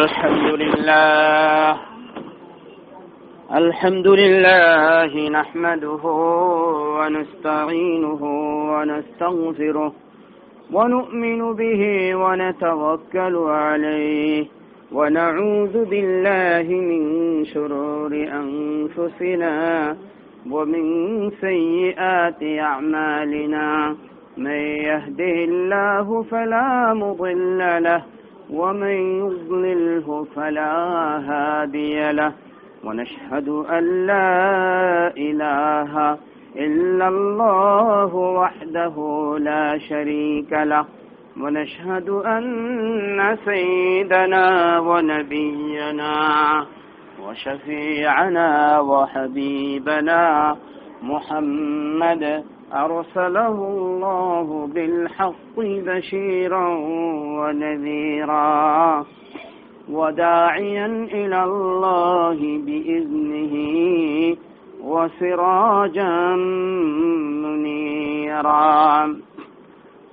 الحمد لله نحمده ونستعينه ونستغفره ونؤمن به ونتوكل عليه ونعوذ بالله من شرور أنفسنا ومن سيئات أعمالنا من يهده الله فلا مضل له ومن يضلله فلا هادي له ونشهد أن لا إله إلا الله وحده لا شريك له ونشهد أن سيدنا ونبينا وشفيعنا وحبيبنا محمد أرسله الله بالحق بشيرا ونذيرا وداعيا إلى الله بإذنه وسراجا منيرا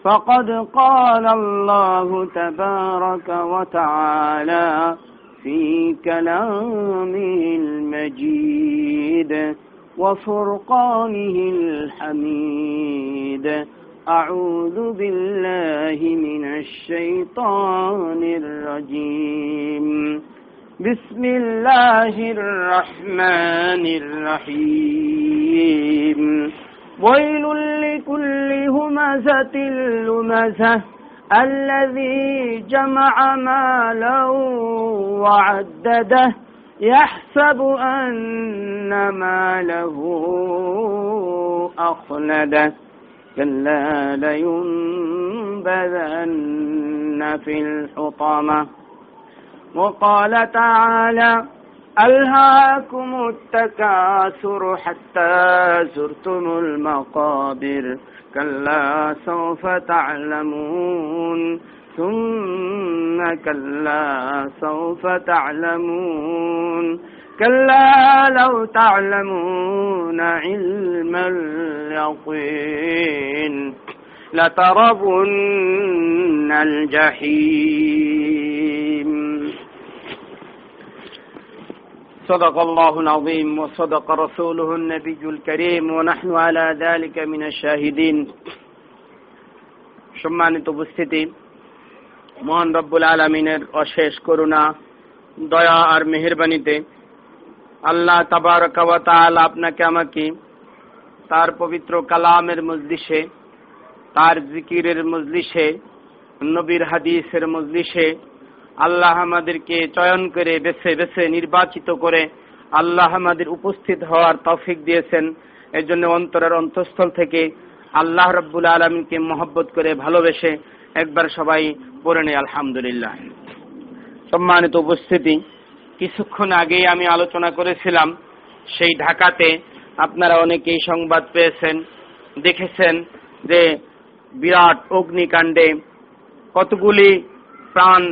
فقد قال الله تبارك وتعالى في كلامه المجيد وفرقانه الحميد أعوذ بالله من الشيطان الرجيم بسم الله الرحمن الرحيم ويل لكل همزة لمزة الذي جمع مالا وعدده يحسب أن ماله أخلده كلا لينبذن في الحطمة وقال تعالى ألهاكم التكاثر حتى زرتم المقابر كلا سوف تعلمون ثم كلا سوف تعلمون كلا لو تعلمون علم اليقين لترون الجحيم صدق الله العظيم وصدق رسوله النبي الكريم ونحن على ذلك من الشاهدين সম্মানিত উপস্থিতি মহান রব্বুল আলমিনের অশেষ করুণা দয়া আর মেহেরবানিতে আল্লাহ তাবারাকা ওয়া তাআলা আপনাকে আমাকে তার পবিত্র কালামের মজলিসে তার জিকিরের মজলিসে নবীর হাদিসের মজলিসে আল্লাহ আমাদেরকে চয়ন করে বেছে বেছে নির্বাচিত করে আল্লাহ আমাদের উপস্থিত হওয়ার তৌফিক দিয়েছেন। এর জন্য অন্তরের অন্তঃস্থল থেকে আল্লাহ রব্বুল আলমিনকে মহব্বত করে ভালোবেসে একবার সবাই পড়ে নেই আলহামদুলিল্লাহ। সম্মানিত উপস্থিতি, কিছুক্ষণ আগেই আমি আলোচনা করেছিলাম সেই ঢাকাতে আপনারা অনেকেই সংবাদ পেয়েছেন, দেখেছেন যে বিরাট অগ্নিকাণ্ডে কতগুলি প্রাণ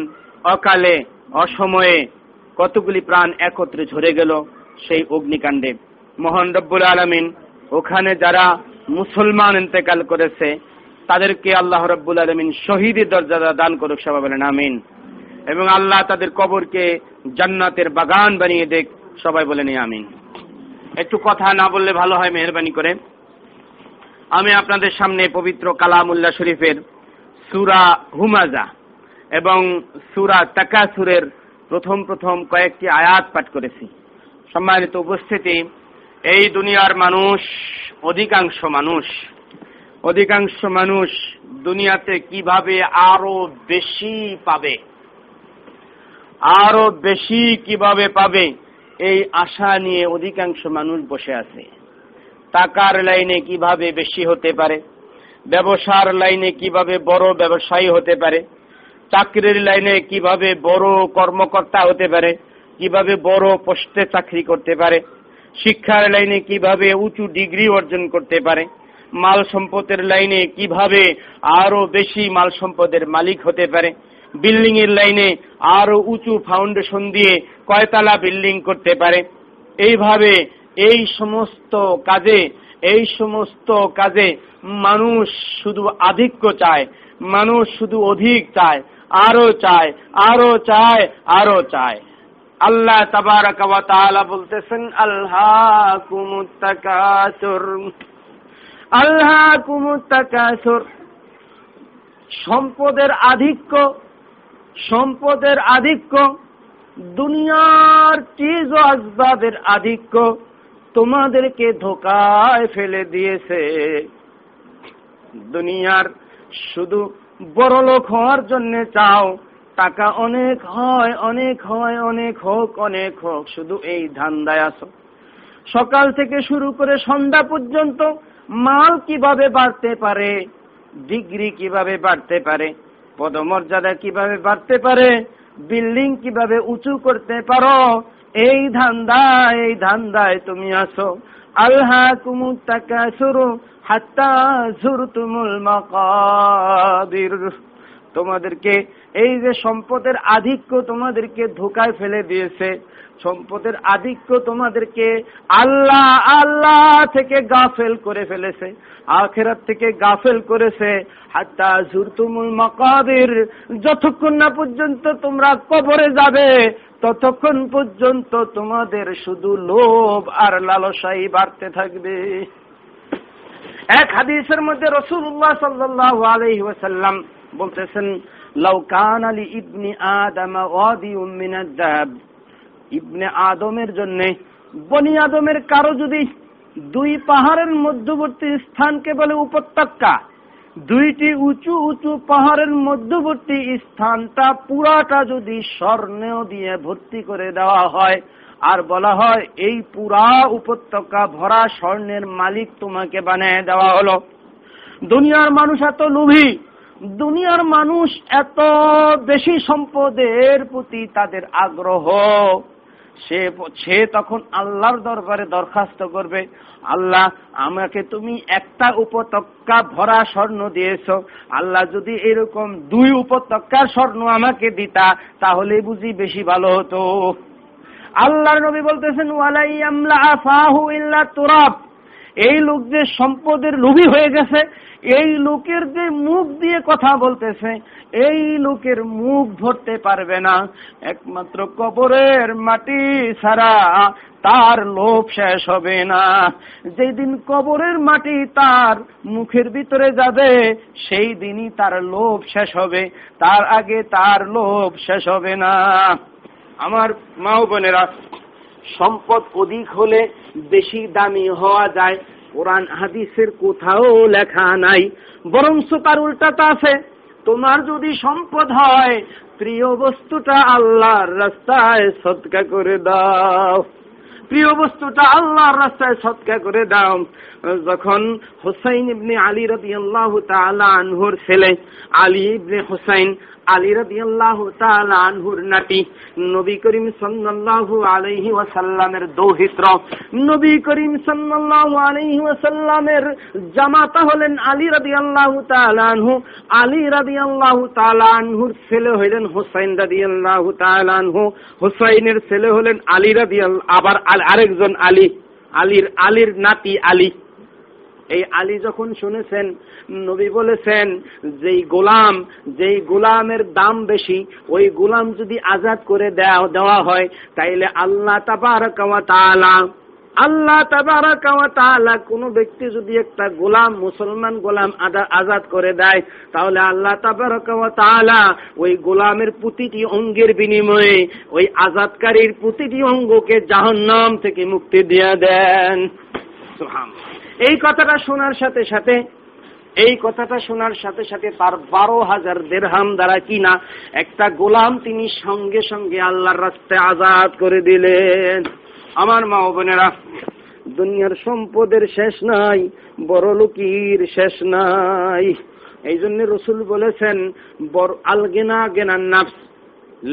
অকালে অসময়ে কতগুলি প্রাণ একত্রে ঝরে গেল। সেই অগ্নিকাণ্ডে মহান রব্বুল আলামিন ওখানে যারা মুসলমান ইন্তেকাল করেছে তাদেরকে আল্লাহ রব্বুল আলামিন শহীদের দরজা দান করুক, সবাই বলেন আমিন। এবং আল্লাহ তাদের কবরকে জান্নাতের বাগান বানিয়ে দেখ, সবাই বলেন আমিন। একটু কথা না বললে ভালো হয়, মেহেরবানি করে। আমি আপনাদের সামনে পবিত্র কালামুল্লাহ শরীফের সূরা হুমাজা এবং সূরা তাকাসুরের প্রথম কয়েকটি আয়াত পাঠ করেছি। সম্মানিত উপস্থিতি, এই দুনিয়ার মানুষ অধিকাংশ মানুষ দুনিয়াতে কিভাবে আরো বেশি কিভাবে পাবে এই আশা নিয়ে অধিকাংশ মানুষ বসে আছে। টাকার লাইনে কিভাবে বেশি হতে পারে, ব্যবসার লাইনে কিভাবে বড় ব্যবসায়ী হতে পারে, চাকরির লাইনে কিভাবে বড় কর্মকর্তা হতে পারে, কিভাবে বড় পোস্টে চাকরি করতে পারে, শিক্ষার লাইনে কিভাবে উঁচু ডিগ্রি অর্জন করতে পারে, মাল সম্পদের লাইনে কিভাবে আরো বেশি মাল সম্পদের মালিক হতে পারে, বিল্ডিং এর লাইনে আরো উঁচু ফাউন্ডেশন দিয়ে কয়তলা বিল্ডিং করতে পারে। এইভাবে এই সমস্ত কাজে মানুষ শুধু আধিক্য চায়, মানুষ শুধু অধিক চায়, আরো চায়, আরো চায়, আরো চায়। আল্লাহ তাবারাকা ওয়া তাআলা বলতেছেন, আলহাকুমুত তাকাসুর, আলহাকুমুত তাকাসুর, সম্পদের আধিক্য, সম্পদের আধিক্য, দুনিয়ার চিজ ও আসবাবের আধিক্য তোমাদেরকে ধোকায় ফেলে দিয়েছে। দুনিয়ার শুধু বড়লোক হওয়ার জন্য চাও, টাকা অনেক হয়, অনেক হয়, অনেক হোক, অনেক হোক, শুধু এই ধান্দায় আছো। সকাল থেকে শুরু করে সন্ধ্যা পর্যন্ত মাল কিভাবে বাড়তে পারে, ডিগ্রি কিভাবে বাড়তে পারে, পদমর্যাদা কিভাবে বাড়তে পারে, বিল্ডিং কিভাবে উঁচু করতে পারো, এই ধান্দায়, এই ধান্দায় তুমি আসো। আলহাকুমুত তাকাসুর হাত্তা যুরতুমুল মাকাবির, তোমাদেরকে এই যে সম্পদের আধিক্য তোমাদেরকে ধোকায় ফেলে দিয়েছে, সম্পদের আধিক্য তোমাদেরকে আল্লাহ, আল্লাহ থেকে গাফেল করে ফেলেছে, আখিরাত থেকে গাফেল করেছে। হাত্তা যুরতুমুল মাকাবির, যতক্ষণ না পর্যন্ত তোমরা কবরে যাবে ততক্ষণ পর্যন্ত তোমাদের শুধু লোভ আর লালসাই বাড়তে থাকবে। এক হাদিসের মধ্যে রাসূলুল্লাহ সাল্লাল্লাহু আলাইহি ওয়াসাল্লাম বলতেছেন, লাউ কানা লি ইবনি আদম ওয়াদিউম মিনাদ দাব, ইবনে আদমের জন্য, বনি আদমের কারো যদি দুই পাহাড়ের মধ্যবর্তী স্থানকে বলে উপত্যকা, দুইটি উঁচু উঁচু পাহাড়ের মধ্যবর্তী স্থানটা পুরাটা যদি স্বর্ণ দিয়ে ভর্তি করে দেওয়া হয় আর বলা হয় এই পুরা উপত্যকা ভরা স্বর্ণের মালিক তোমাকে বানিয়ে দেওয়া হলো। দুনিয়ার মানুষ এত লোভী, দুনিয়ার মানুষ এত বেশি সম্পদের প্রতি তাদের আগ্রহ, সে তখন আল্লাহর দরবারে দরখাস্ত করবে, আল্লাহ আমাকে তুমি একটা উপত্যকা ভরা স্বর্ণ দিয়েছো, আল্লাহ যদি এরকম দুই উপত্যকার স্বর্ণ আমাকে দিতা তাহলে বুঝি বেশি ভালো হতো। আল্লাহর নবী বলতেছেন, ওয়ালাই ইয়ামলা আফাহু ইল্লা তুরাব, এই লোক যে সম্পদের লোভী হয়ে গেছে, এই লোকের যে মুখ দিয়ে কথা বলতেছে, এই লোকের মুখ ভরতে পারবে না, একমাত্র কবরের মাটি ছাড়া তার লোভ শেষ হবে না। যেদিন কবরের মাটি তার মুখের ভিতরে যাবে সেই দিনই তার লোভ শেষ হবে, তার আগে তার লোভ শেষ হবে না। আমার মা ও বোনেরা, সম্পদ অধিক হলে বেশি দামি হওয়া যায়, কোরআন হাদিসের কোথাও লেখা নাই, বরং তার উল্টাটা আছে। তোমার যদি সম্পদ হয়, প্রিয় বস্তুটা আল্লাহর রাস্তায় সদকা করে দাও, প্রিয় বস্তুটা আল্লাহর রাস্তায় সদকা করে দাও। যখন হুসাইন ইবনে আলী রাদিয়াল্লাহু তাআলা আনহুর ছেলে আলী ইবনে হুসাইন, আলী রাদিয়াল্লাহু তাআলা আনহুর নাতি, নবী করিম সাল্লাল্লাহু আলাইহি ওয়াসাল্লামের দৌহিত্র, নবী করিম সাল্লাল্লাহু আলাইহি ওয়াসাল্লামের জামাতা হলেন আলী রাদিয়াল্লাহু তাআলা আনহু, আলী রাদিয়াল্লাহু তাআলা আনহুর ছেলে হলেন হুসাইন রাদিয়াল্লাহু তাআলা আনহু, হুসাইনের ছেলে হলেন আলী রাদিয়াল্লাহু, আবার আরেকজন আলী, আলীর নাতি আলী। এই আলী যখন শুনেছেন নবী বলেছেন, যেই গোলাম, যেই গোলামের দাম বেশি, ওই গোলাম যদি আজাদ করে দেওয়া হয় তাইলে আল্লাহ তাবারাকা ওয়া তাআলা, আল্লাহ তাবারাকা ওয়া তাআলা কোন ব্যক্তি যদি একটা গোলাম, মুসলমান গোলাম আজাদ করে দেয়, তাহলে আল্লাহ তাবারাকা ওয়া তাআলা ওই গোলামের প্রতিটি অঙ্গের বিনিময়ে ওই আজাদকারীর প্রতিটি অঙ্গকে জাহান্নাম থেকে মুক্তি দিয়ে দেন। সুবহানাল্লাহ। এই কথাটা শোনার সাথে সাথে তার 12,000 দিরহাম দ্বারা কিনা একটা গোলাম তিনি সঙ্গে সঙ্গে আল্লাহর রাস্তায় আজাদ করে দিলেন। আমার মা ও বোনেরা, দুনিয়ার সম্পদের শেষ নাই, বড় লোকের শেষ নাই। এই জন্য রসুল বলেছেন, বড় আলগেনা গেনার নাফস,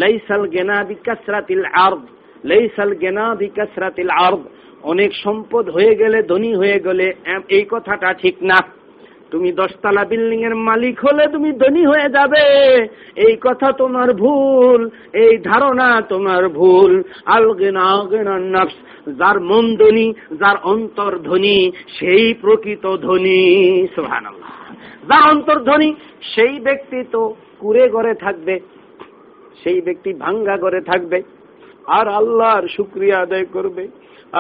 লাইসাল গেনা বিকাসরাতিল আরদ, লাইসাল গেনা বিকাসরাতিল আরদ। অনেক সম্পদ হয়ে গেলে, ধনী হয়ে গেলে, এই কথাটা ঠিক না। তুমি 10 তলা বিল্ডিং এর মালিক হলে তুমি ধনী হয়ে যাবে, এই কথা তোমার ভুল, এই ধারণা তোমার ভুল। আলগিনা গিনান নফস, যার মন ধনী, যার অন্তর ধনী, সেই প্রকৃত ধনী। সুবহানাল্লাহ। যার অন্তর্ধ্বনি সেই ব্যক্তি তো কুড়ে ঘরে থাকবে, সেই ব্যক্তি ভাঙ্গা ঘরে থাকবে আর আল্লাহর শুকরিয়া আদায় করবে।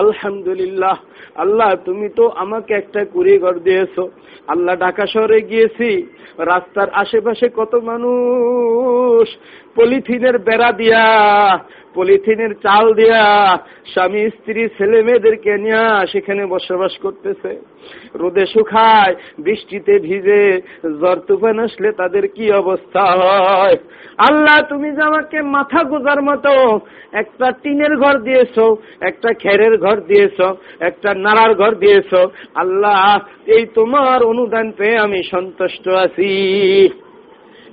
আলহামদুলিল্লাহ, আল্লাহ তুমি তো আমাকে একটা কুড়ে ঘর দিয়েছো। আল্লাহ ঢাকা শহরে গিয়েছি, রাস্তার আশেপাশে কত মানুষ পলিথিনের বেড়া দিয়া, পলিথিনের চাল দিয়া স্বামী স্ত্রী ছেলে মেয়েদেরকে নিয়ে সেখানে বসবাস করতেছে। রোদে শুকায়, বৃষ্টিতে ভিজে, ঝড় তুফান আসলে তাদের কি অবস্থা হয়। আল্লাহ তুমি যে আমাকে মাথা গোজার মতো একটা টিনের ঘর দিয়েছো, একটা খেরের ঘর দিয়েছো, একটা নাড়ার ঘর দিয়েছো। আল্লাহ এই তোমার অনুদান পেয়ে আমি সন্তুষ্ট আছি।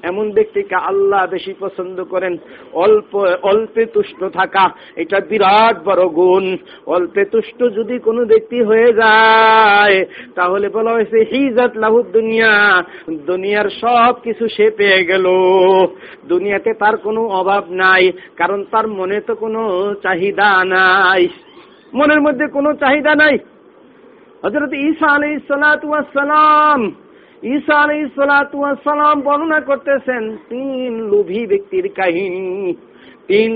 এমন ব্যক্তিকে আল্লাহ বেশি পছন্দ করেন। অল্পে তুষ্ট থাকা এটা বিরাট বড় গুণ। অল্পে তুষ্ট যদি কোনো ব্যক্তি হয়ে যায় তাহলে বলা হয়েছে হিজাত লাহুদ দুনিয়া, দুনিয়ার সব কিছু সে পেয়ে গেল, দুনিয়াতে তার কোনো অভাব নাই, কারণ তার মনে তো কোনো চাহিদা নাই, মনের মধ্যে কোনো চাহিদা নাই। হযরত ঈসা আলাইহিস সালাতু ওয়াস সালাম ঈসা আলাইহিস সালাতু ওয়াস সালাম বর্ণনা করতেছেন তিন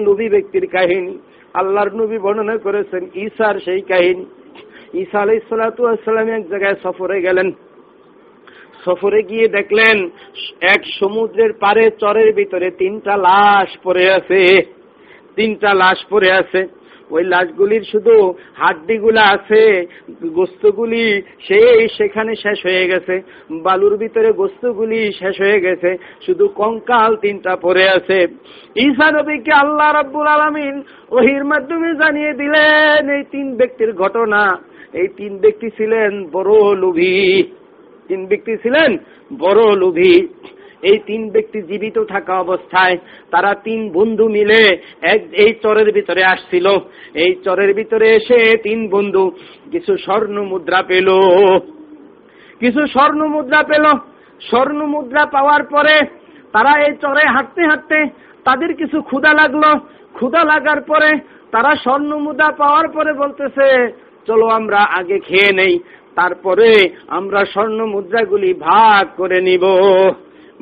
লোভী ব্যক্তির কাহিনী আল্লাহর নবী বর্ণনা করেছেন ঈসার সেই কাহিনী। ঈসা আলাইহিস সালাতু ওয়াস সালাম এক জায়গায় সফরে গেলেন, সফরে গিয়ে দেখলেন এক সমুদ্রের পারে চরের ভিতরে তিনটা লাশ পড়ে আছে। ওই লাশগুলির শুধু হাড্ডিগুলা আছে, গোস্তগুলি সেখানে শেষ হয়ে গেছে, বালুর ভিতরে গোস্তগুলি শেষ হয়ে গেছে, শুধু কঙ্কাল তিনটা পড়ে আছে। ঈসা নবীকে আল্লাহ রাব্বুল আলামিন ওহীর মাধ্যমে জানিয়ে দিলেন এই তিন ব্যক্তির ঘটনা। এই তিন ব্যক্তি ছিলেন বড় লোভী। এই তিন ব্যক্তি জীবিত থাকা অবস্থায় তারা তিন বন্ধু মিলে এই চরের ভিতরে আসছিল। এই চরের ভিতরে এসে তিন বন্ধু কিছু স্বর্ণ মুদ্রা পেল। স্বর্ণ মুদ্রা পাওয়ার পরে তারা এই চরে হাঁটতে তাদের কিছু ক্ষুধা লাগার পরে তারা স্বর্ণ মুদ্রা পাওয়ার পরে বলতেছে চলো আমরা আগে খেয়ে নেই, তারপরে আমরা স্বর্ণ মুদ্রাগুলি ভাগ করে নিব।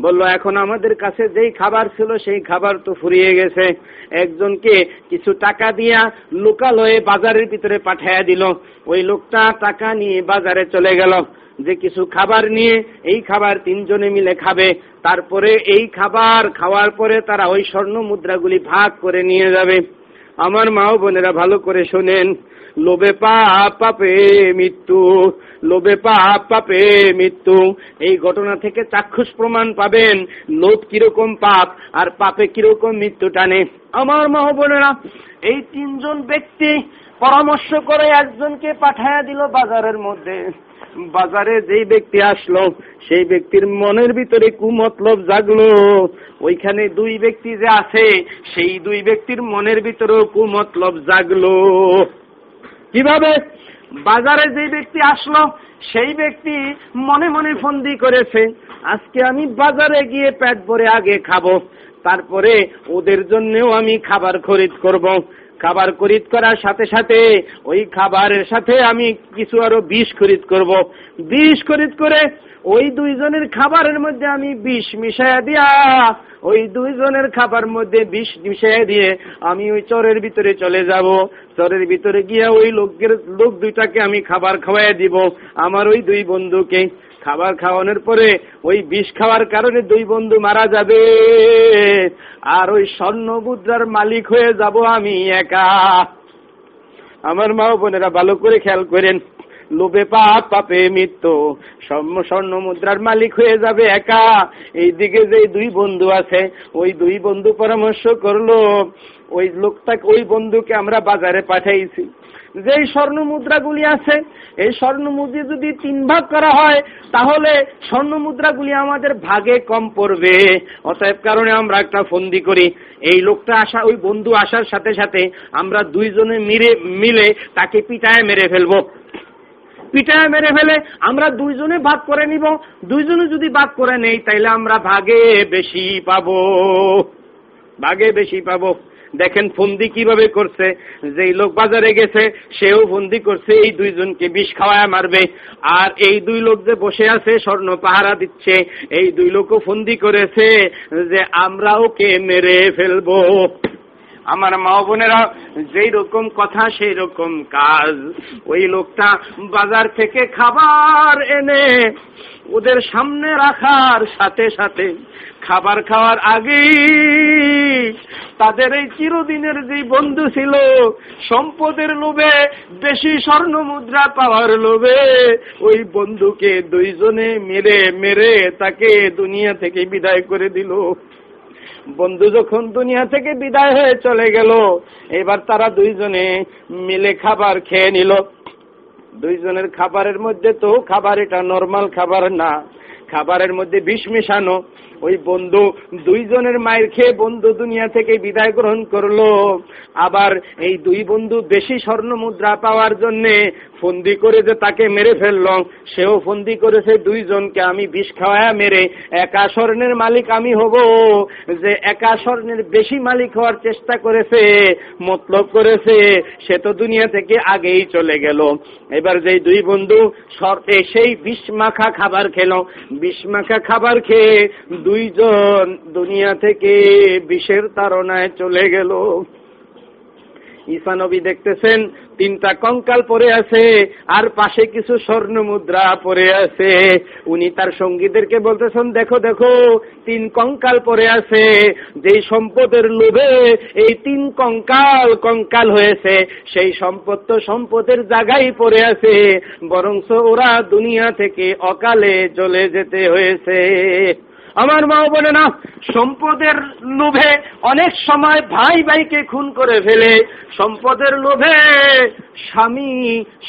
বললো এখন আমাদের কাছে যেই খাবার ছিল সেই খাবার তো ফুরিয়ে গেছে। একজনকে কিছু টাকা দিয়া লোকালয়ে বাজারের ভিতরে পাঠিয়ে দিল। ওই লোকটা টাকা নিয়ে বাজারে চলে গেল যে কিছু খাবার নিয়ে এই খাবার তিনজনে মিলে খাবে, তারপরে এই খাবার খাওয়ার পরে তারা ওই স্বর্ণ মুদ্রাগুলি ভাগ করে নিয়ে যাবে। আমার মা ও বোনেরা ভালো করে শোনেন, লোভে পাপ পাপে মৃত্যু। এই ঘটনা থেকে চাক্ষুষ প্রমাণ পাবেন লোভ কিরকম পাপ আর পাপে কিরকম মৃত্যু টানে। আমার মা ও বোনেরা, এই তিনজন ব্যক্তি পরামর্শ করে একজনকে পাঠায়া দিল বাজারের মধ্যে। বাজারে যেই ব্যক্তি আসলো সেই ব্যক্তির মনের ভিতরে কুমতলব জাগলো। ওইখানে দুই ব্যক্তি যে আছে সেই দুই ব্যক্তির মনের ভিতরে কুমতলব জাগলো। কিভাবে? বাজারে যে ব্যক্তি আসলো সেই ব্যক্তি মনে মনে ফন্দি করেছে আজকে আমি বাজারে গিয়ে পেট ভরে আগে খাবো, তারপরে ওদের জন্যও আমি খাবার খরিদ করার সাথে সাথে ওই খাবারের সাথে আমি কিছু আরো বিষ খরিদ করে ওই দুইজনের খাবারের মধ্যে আমি বিষ মিশাইয়া দিয়ে আমি ওই চরের ভিতরে চলে যাব। চরের ভিতরে গিয়ে ওই লোক দুইটাকে আমি খাবার খাওয়াইয়া দিব, আমার ওই দুই বন্ধুকে। খাবার খাওয়ানোর পরে ওই বিষ খাওয়ার কারণে দুই বন্ধু মারা যাবে, আর ওই স্বর্ণ মুদ্রার মালিক হয়ে যাব আমি একা। আমার মা বোনেরা ভালো করে খেয়াল করেন, লোভে পাপ পাপে মৃত্যু, স্বর্ণ মুদ্রার মালিক হয়ে যাবে একা। এইদিকে যে দুই বন্ধু আছে ওই দুই বন্ধু পরামর্শ করলো ওই লোকটাকে, ওই বন্ধুকে আমরা বাজারে পাঠাইছি, যে স্বর্ণ মুদ্রাগুলি আছে এই স্বর্ণ মুদ্রা যদি তিন ভাগ করা হয় তাহলে স্বর্ণ মুদ্রাগুলি আমাদের ভাগে কম পড়বে, অতএব কারণে আমরা একটা ফন্দি করি। এই লোকটা আসা, ওই বন্ধু আসার সাথে সাথে আমরা দুইজনে মিলে তাকে পিটায় মেরে ফেলে আমরা দুইজনে ভাগ করে নিব। দুইজনে যদি ভাগ করে নেই তাহলে আমরা ভাগে বেশি পাবো। দেখেন ফন্দি কিভাবে করছে। যেই লোক বাজারে গেছে সেও ফন্দি করছে এই দুইজনকে বিষ খাওয়ায় মারবে, আর এই দুই লোক যে বসে আছে স্বর্ণ পাহারা দিচ্ছে এই দুই লোকও ফন্দি করেছে যে আমরা ওকে মেরে ফেলবো। আমার মা বোনেরা, যেই রকম কথা সেই রকম কাজ। ওই লোকটা বাজার থেকে খাবার এনে ওদের সামনে রাখার সাথে সাথে খাবার খাওয়ার আগেই তাদের এই চিরদিনের যে বন্ধু ছিল সম্পদের লোভে, বেশি স্বর্ণ মুদ্রা পাওয়ার লোভে ওই বন্ধুকে দুইজনে মেরে মেরে তাকে দুনিয়া থেকে বিদায় করে দিল। বন্ধু যখন দুনিয়া থেকে বিদায় হয়ে চলে গেল, এবার তারা দুইজনে মিলে খাবার খেয়ে নিল। দুইজনের খাবারের মধ্যে তো খাবার এটা নরমাল খাবার না, খাবারের মধ্যে বিষ মেশানো। ওই বন্ধু দুইজনের মায়ের খেয়ে বন্ধু দুনিয়া থেকে বিদায় গ্রহণ করলো। আবার এই দুই বন্ধু বেশি স্বর্ণ মুদ্রা পাওয়ার জন্যে ফন্দি করে যে তাকে মেরে ফেললো, সেও ফন্দি করেছে দুইজনকে আমি বিষ খাওয়ায় মেরে একা স্বর্ণের মালিক আমি হব। যে একা স্বর্ণের বেশি মালিক হওয়ার চেষ্টা করেছে, মতলব করেছে, সে তো দুনিয়া থেকে আগেই চলে গেল। এবার যেই দুই বন্ধু সেই বিষ মাখা খাবার খেলো, বিষ মাখা খাবার খেয়ে দুইজন দুনিয়া থেকে বিষের তাড়নায় চলে গেল। ঈসা নবী দেখতেছেন তিনটা কঙ্কাল পড়ে আছে আর পাশে কিছু স্বর্ণ মুদ্রা পড়ে আছে। উনি তার সঙ্গীদেরকে বলতেছেন, দেখো দেখো তিন কঙ্কাল পড়ে আছে, যেই সম্পদের লোভে এই তিন কঙ্কাল কঙ্কাল হয়েছে সেই সম্পদ তো সম্পদের জায়গায় পড়ে আছে, বরঞ্চ ওরা দুনিয়া থেকে অকালে চলে যেতে হয়েছে। আমার মা বলে না, সম্পদের লোভে অনেক সময় ভাই ভাইকে খুন করে ফেলে, সম্পদের লোভে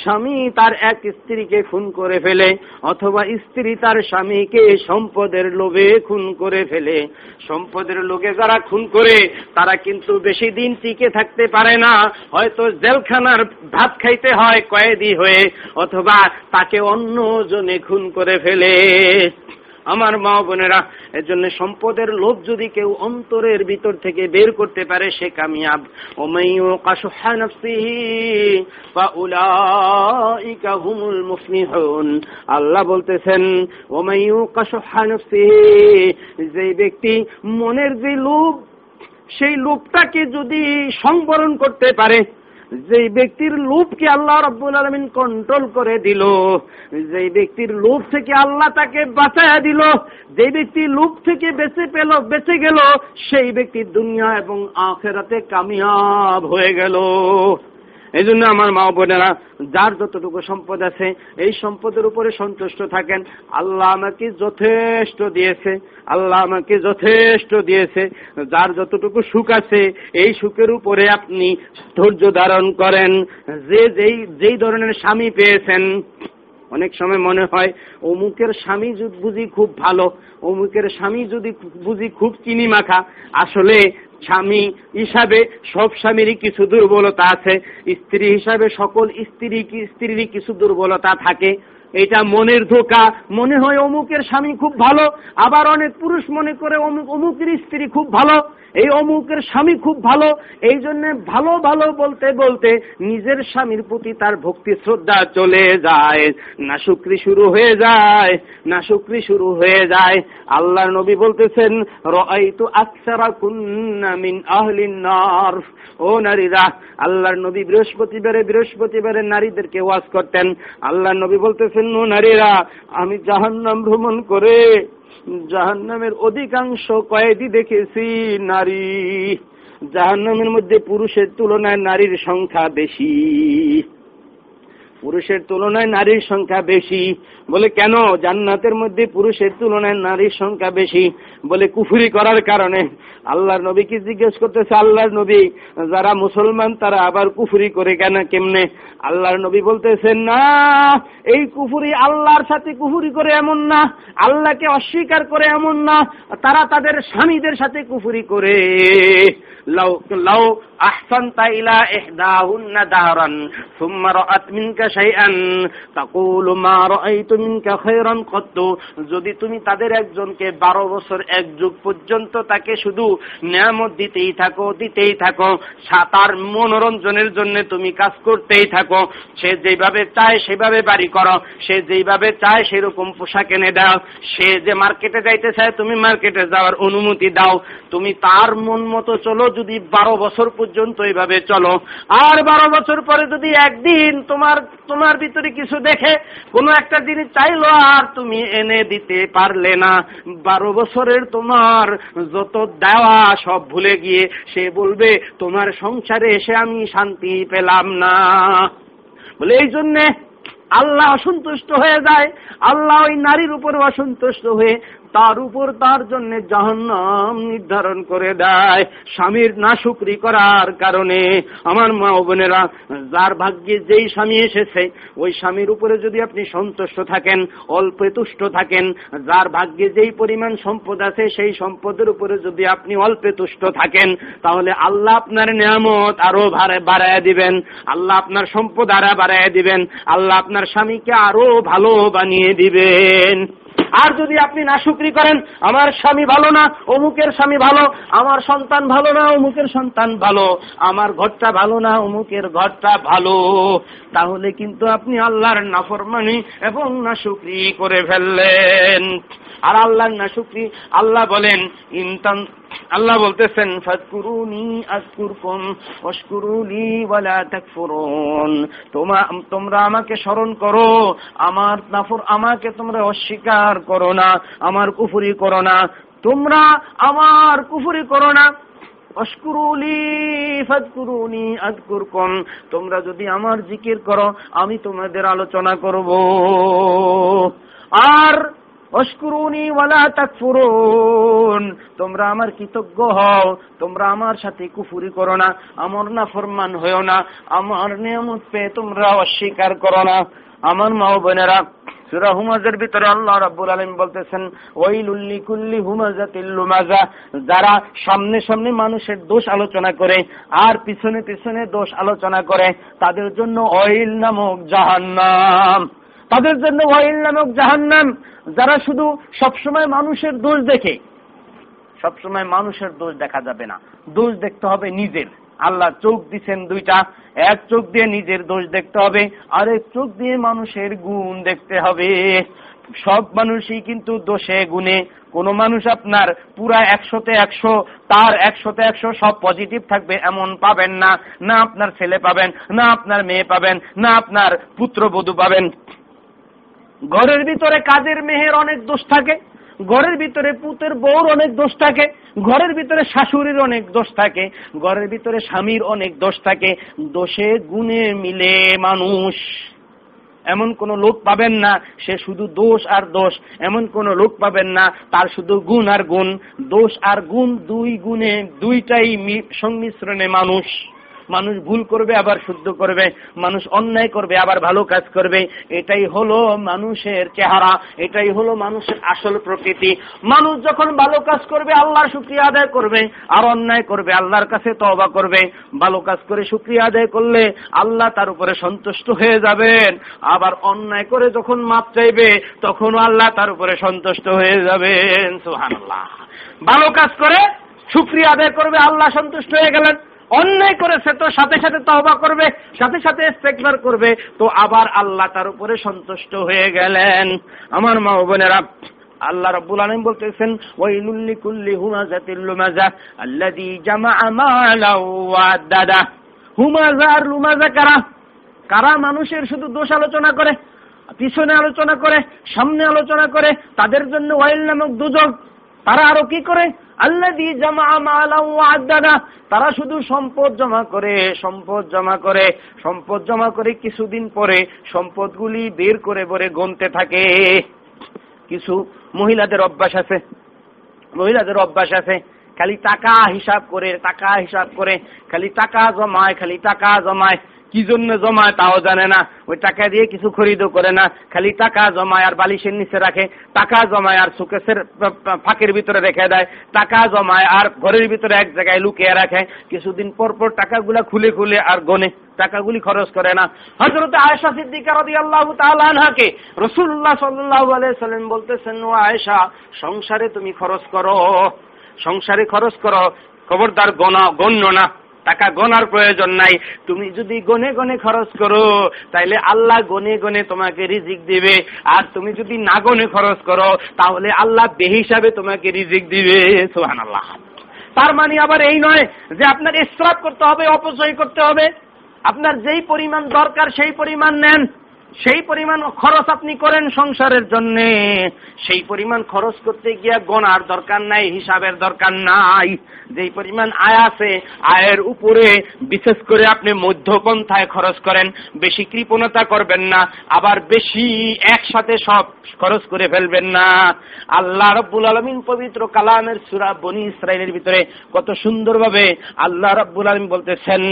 স্বামী তার এক স্ত্রীকে খুন করে ফেলে, অথবা স্ত্রী তার স্বামীকে সম্পদের লোভে খুন করে ফেলে। সম্পদের লোভে যারা খুন করে তারা কিন্তু বেশি দিন টিকে থাকতে পারে না, হয়তো জেলখানার ভাত খাইতে হয় কয়েদি হয়ে, অথবা তাকে অন্য জনে খুন করে ফেলে। আমার মা বোনেরা, এর জন্য সম্পদের লোভ যদি কেউ অন্তরের ভিতর থেকে বের করতে পারে সে কামিয়াব। আল্লাহ বলতেছেন, যে ব্যক্তি মনের যে লোভ সেই লোভটাকে যদি সংবরণ করতে পারে, যেই ব্যক্তির লোভকে আল্লাহ রাব্বুল আলামিন কন্ট্রোল করে দিল, যেই ব্যক্তির লোভ থেকে আল্লাহ তাকে বাঁচায়া দিল, যেই ব্যক্তি লোভ থেকে বেঁচে গেল, সেই ব্যক্তি দুনিয়া এবং আখিরাতে কামিয়াব হয়ে গেল। এই জন্য আমার মা বোনেরা, যার যতটুকু সম্পদ আছে এই সম্পদের উপরে সন্তুষ্ট থাকেন। আল্লাহ আমাকে যথেষ্ট দিয়েছে, আল্লাহ আমাকে যথেষ্ট দিয়েছে। যার যতটুকু সুখ আছে এই সুখের উপরে আপনি ধৈর্য ধারণ করেন। যেই ধরনের স্বামী পেয়েছেন, অনেক সময় মনে হয় অমুকের স্বামী বুঝি খুব ভালো, অমুকের স্বামী যদি বুঝি খুব চিনি মাখা। আসলে স্বামী হিসাবে সব স্বামীরই কিছু দুর্বলতা আছে, স্ত্রী হিসাবে সকল স্ত্রীরই কিছু দুর্বলতা থাকে। এটা মনের ধোকা, মনে হয় অমুকের স্বামী খুব ভালো, আবার অনেক পুরুষ মনে করে অমুকের স্ত্রী খুব ভালো, এই অমুকের স্বামী খুব ভালো। এই জন্য ভালো ভালো বলতে বলতে নিজের স্বামীর প্রতি তার ভক্তি শ্রদ্ধা চলে যায়, না শুকরি শুরু হয়ে যায়। আল্লাহর নবী বলতেছেন, রাআইতু আকসারাকুন্না মিন আহলিন নার। ও নারীরা, আল্লাহর নবী বৃহস্পতিবারে নারীদেরকে ওয়াজ করতেন। আল্লাহর নবী বলতেছেন, ও নারীরা, আমি জাহান্নাম ভ্রমণ করে জাহান্নামের অধিকাংশ কয়েদি দেখেছি নারী। জাহান্নামের মধ্যে পুরুষের তুলনায় নারীর সংখ্যা বেশি, পুরুষের তুলনায় নারীর সংখ্যা বেশি। বলে কেন? জান্নাতের মধ্যে পুরুষের তুলনায় নারীর সংখ্যা বেশি। বলে কুফরি করার কারণে। আল্লাহর নবীকে জিজ্ঞেস করতেছে, আল্লাহর নবী, যারা মুসলমান তারা আবার কুফরি করে কেন, কেমনে? আল্লাহর নবী বলতেছেন, না, এই কুফরি আল্লাহর সাথে কুফরি করে এমন না, আল্লাহকে অস্বীকার করে এমন না, তারা তাদের স্বামীদের সাথে কুফরি করে। লাউ আহসানতা ইলা ইহদাহুন্না দারান সুম্মা রাআত মিনকা شيئا تقول ما رأيت منك خيرا قط যদি তুমি তাদের একজনকে 12 বছর এক যুগ পর্যন্ত তাকে শুধু নিয়ামত দিতেই থাকো তার মনোরঞ্জনের জন্য তুমি কাজ করতেই থাকো সে যেভাবে চায় সেভাবে বাড়ি করো সে যেভাবে চায় সেরকম পোশাক এনে দাও সে যে মার্কেটে যাইতে চায় তুমি মার্কেটে যাওয়ার অনুমতি দাও তুমি তার মন মতো চলো যদি 12 বছর পর্যন্ত এইভাবে চলো আর 12 বছর পরে যদি একদিন তোমার ভিতরে কিছু দেখে কোনো একটা জিনিস চাইলো আর তুমি এনে দিতে পারলে না 12 বছরের তোমার যত দেওয়া সব ভুলে গিয়ে সে বলবে তোমার সংসারে এসে আমি শান্তি পেলাম না বলে এই জন্য আল্লাহ অসন্তুষ্ট হয়ে যায় আল্লাহ ওই নারীর উপর অসন্তুষ্ট হয়ে তার উপর তার জন্য জাহান্নাম নির্ধারণ করে দেয় স্বামীর নাশুকরি করার কারণে। আমার মা ও বোনেরা, যার ভাগ্যে যেই স্বামী এসেছে ওই স্বামীর উপরে যদি আপনি সন্তুষ্ট থাকেন, অল্পে তুষ্ট থাকেন, যার ভাগ্যে যেই পরিমাণ সম্পদ আছে সেই সম্পদের উপরে যদি আপনি অল্পে তুষ্ট থাকেন তাহলে আল্লাহ আপনার নিয়ামত আরো বাড়ায় দিবেন, আল্লাহ আপনার সম্পদ আরো বাড়ায় দিবেন, আল্লাহ আপনার স্বামীকে আরো ভালো বানিয়ে দিবেন। আর যদি আপনি না শুকরি করেন, আমার স্বামী ভালো না, অমুকের স্বামী ভালো, আমার সন্তান ভালো না, অমুকের সন্তান ভালো, আমার ঘরটা ভালো না, অমুকের ঘরটা ভালো, তাহলে কিন্তু আপনি আল্লাহর নাফরমানি এবং না শুকরি করে ফেললেন। আর আল্লাহর না শুকরি, আল্লাহ বলেন, আল্লাহ বলতেছেন, ফাজকুরুনি আযকুরকুম ওয়াশকুরুলি ওয়ালা তাকফুরুন, তোমরা আমাকে স্মরণ করো, আমাকে তোমরা অস্বীকার করো না, আমার কুফরি করো না, তোমরা আমার কুফরি করো না, অশকুরুলি ফাজকুরুনি আযকুরকুম, তোমরা যদি আমার জিকির করো আমি তোমাদের আলোচনা করব, আর অশকুরুনি ওয়ালা তাকফুরুন, তোমরা আমার কৃতজ্ঞ হও, তোমরা আমার সাথে কুফরি করো না, আমার নাফরমান হও না, আমার নিয়ামত পেয়ে তোমরা অস্বীকার করো না। আমার মা ও বোনেরা, সূরা হুমাযার ভিতরে আল্লাহ রাব্বুল আলামিন বলতেছেন, ওয়াইলুল লিকুল্লি হুমাযাতিল লুমাযা, যারা সামনে সামনে মানুষের দোষ আলোচনা করে আর পিছনে পিছনে দোষ আলোচনা করে তাদের জন্য ওয়াইল নামক জাহান্নাম, তাদের জন্য ওয়াইল নামক জাহান্নাম, যারা শুধু সবসময় মানুষের দোষ দেখে। সবসময় মানুষের দোষ দেখা যাবে না, দোষ দেখতে হবে নিজের। আল্লাহ চোখ দিচ্ছেন দুইটা, এক চোখ দিয়ে নিজের দোষ দেখতে হবে, আর এক চোখ দিয়ে মানুষের গুণ দেখতে হবে। সব মানুষই কিন্তু দোষে গুণে, কোনো মানুষ আপনার পুরা 100-তে 100, তার 100-তে 100 সব পজিটিভ থাকবে এমন পাবেন না, না আপনার ছেলে পাবেন, না আপনার মেয়ে পাবেন, না আপনার পুত্রবধূ পাবেন। ঘরের ভিতরে কাজের মেয়ের অনেক দোষ থাকে, ঘরের ভিতরে পুতের বউর অনেক দোষ থাকে, ঘরের ভিতরে শাশুড়ির অনেক দোষ থাকে, ঘরের ভিতরে স্বামীর অনেক দোষ থাকে। দোষে গুণে মিলে মানুষ, এমন কোন লোক পাবেন না সে শুধু দোষ আর দোষ, এমন কোন লোক পাবেন না তার শুধু গুণ আর গুণ। দোষ আর গুণ দুই গুণে, দুইটাই সংমিশ্রণে মানুষ। মানুষ ভুল করবে আবার শুদ্ধ করবে, মানুষ অন্যায় করবে আবার ভালো কাজ করবে। এটাই হলো মানুষের চেহারা, এটাই হলো মানুষের আসল প্রকৃতি। মানুষ যখন ভালো কাজ করবে আল্লাহর শুকরিয়া আদায় করবে, আর অন্যায় করবে আল্লাহর কাছে তওবা করবে। ভালো কাজ করে শুকরিয়া আদায় করলে আল্লাহ তার উপরে সন্তুষ্ট হয়ে যাবেন, আবার অন্যায় করে যখন মাপ চাইবে তখন আল্লাহ তার উপরে সন্তুষ্ট হয়ে যাবেন। সুবহানাল্লাহ। ভালো কাজ করে শুকরিয়া আদায় করবে, আল্লাহ সন্তুষ্ট হয়ে গেলেন। অন্যায় করেছে তো সাথে সাথে তওবা করবে, সাথে সাথে ইস্তেগফার করবে, তো আবার আল্লাহ তার উপরে সন্তুষ্ট হয়ে গেলেন। আমার মা ও বোনেরা, আল্লাহ রাব্বুল আলামিন বলতেছেন, ওয়াইলুল লিকুল্লি হুমাযাতিল লুমাযা আল্লাযী জামাআ মালা ওয়া আদাদা। হুমাযা আর লুমাযা কারা? কারা মানুষের শুধু দোষ আলোচনা করে, পিছনে আলোচনা করে, সামনে আলোচনা করে, তাদের জন্য ওয়াইল নামক দুজক। তারা আরো কি করে? আল্লাযী জামাআ মালাহু ওয়া আদাদা, তারা শুধু সম্পদ জমা করে কিছুদিন পরে সম্পদগুলি বের করে বরে গুনতে থাকে। কিছু মহিলাদের অভ্যাস আছে, খালি টাকা হিসাব করে খালি টাকা জমায় কি জন্য জমায় তাও জানে না, ওই টাকা দিয়ে কিছু খরিদও করে না, খালি টাকা জমায় আর বালিশের নিচে রাখে, টাকা জমায় আর সুকেশের ফাঁকের ভিতরে রেখে দেয়, টাকা জমায় আর ঘরের ভিতরে এক জায়গায় লুকিয়ে রাখে, কিছুদিন পর পর টাকাগুলা খুলে খুলে আর গনে, টাকাগুলি খরচ করে না। হযরত আয়েশা সিদ্দিকা রাদিয়াল্লাহু তাআলা আনহাকে রাসূলুল্লাহ সাল্লাল্লাহু আলাইহি ওয়াসাল্লাম বলতেছেন, ও আয়েশা, সংসারে তুমি খরচ করো, সংসারে খরচ করো, খবরদার গণ্য না, টাকা গোনার প্রয়োজন নাই। তুমি যদি গনে গনে খরচ করো তাহলে আল্লাহ গনে গনে তোমাকে রিজিক দিবে, আর তুমি যদি না গনে খরচ করো তাহলে আল্লাহ বেহিসাবে তোমাকে রিজিক দিবে। সুবহানাল্লাহ। তার মানে আবার এই নয় যে আপনার ইসরাফ করতে হবে, অপচয় করতে হবে। আপনার যেই পরিমাণ দরকার সেই পরিমাণ নেন, সেই পরিমাণ খরচ আপনি করেন সংসারের জন্য। সেই পরিমাণ খরচ করতে গিয়ে গোনার দরকার নাই, হিসাবের দরকার নাই। যেই পরিমাণ আয় আছে আয়ের উপরে বিশেষ করে আপনি মধ্যপন্থায় খরচ করেন, বেশি কৃপণতা করবেন না, আবার বেশি একসাথে সব খরচ করে ফেলবেন না। আল্লাহ রাব্বুল আলামিন পবিত্র কালামের সূরা বনী ইসরাঈলের ভিতরে কত সুন্দরভাবে আল্লাহ রাব্বুল আলামিন বলতেছেন,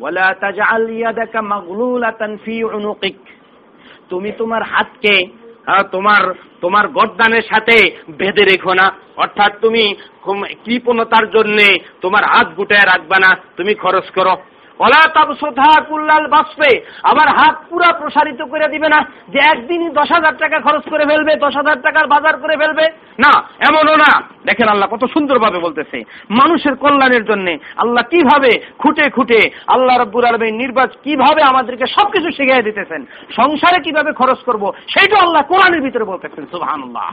ওয়ালা তাজআল ইয়াদাকা মাগলুলাতান ফি উনুকিক, তুমি তোমার হাতকে তোমার গর্দানের সাথে বেঁধে রেখো না, অর্থাৎ তুমি কৃপণতার জন্য তোমার হাত গুটায় রাখবা না, তুমি খরচ করো। ওয়ালা তাবসুতহা কুল্লাল বাসফে, আবার হাত পুরা প্রসারিত করে দিবে না যে একদিনই 10,000 টাকা খরচ করে ফেলবে, 10,000 টাকার বাজার করে ফেলবে, না, এমনও না। দেখেন আল্লাহ কত সুন্দরভাবে বলতেছে মানুষের কল্যাণের জন্য আল্লাহ কিভাবে খুঁটে খুঁটে আল্লাহ রাব্বুল আলামিন নির্বাচ কিভাবে আমাদেরকে সবকিছু শিখিয়ে দিতেছেন, সংসারে কিভাবে খরচ করব সেটা আল্লাহ কোরআনের ভিতরে বলতেছেন। সুবহানাল্লাহ।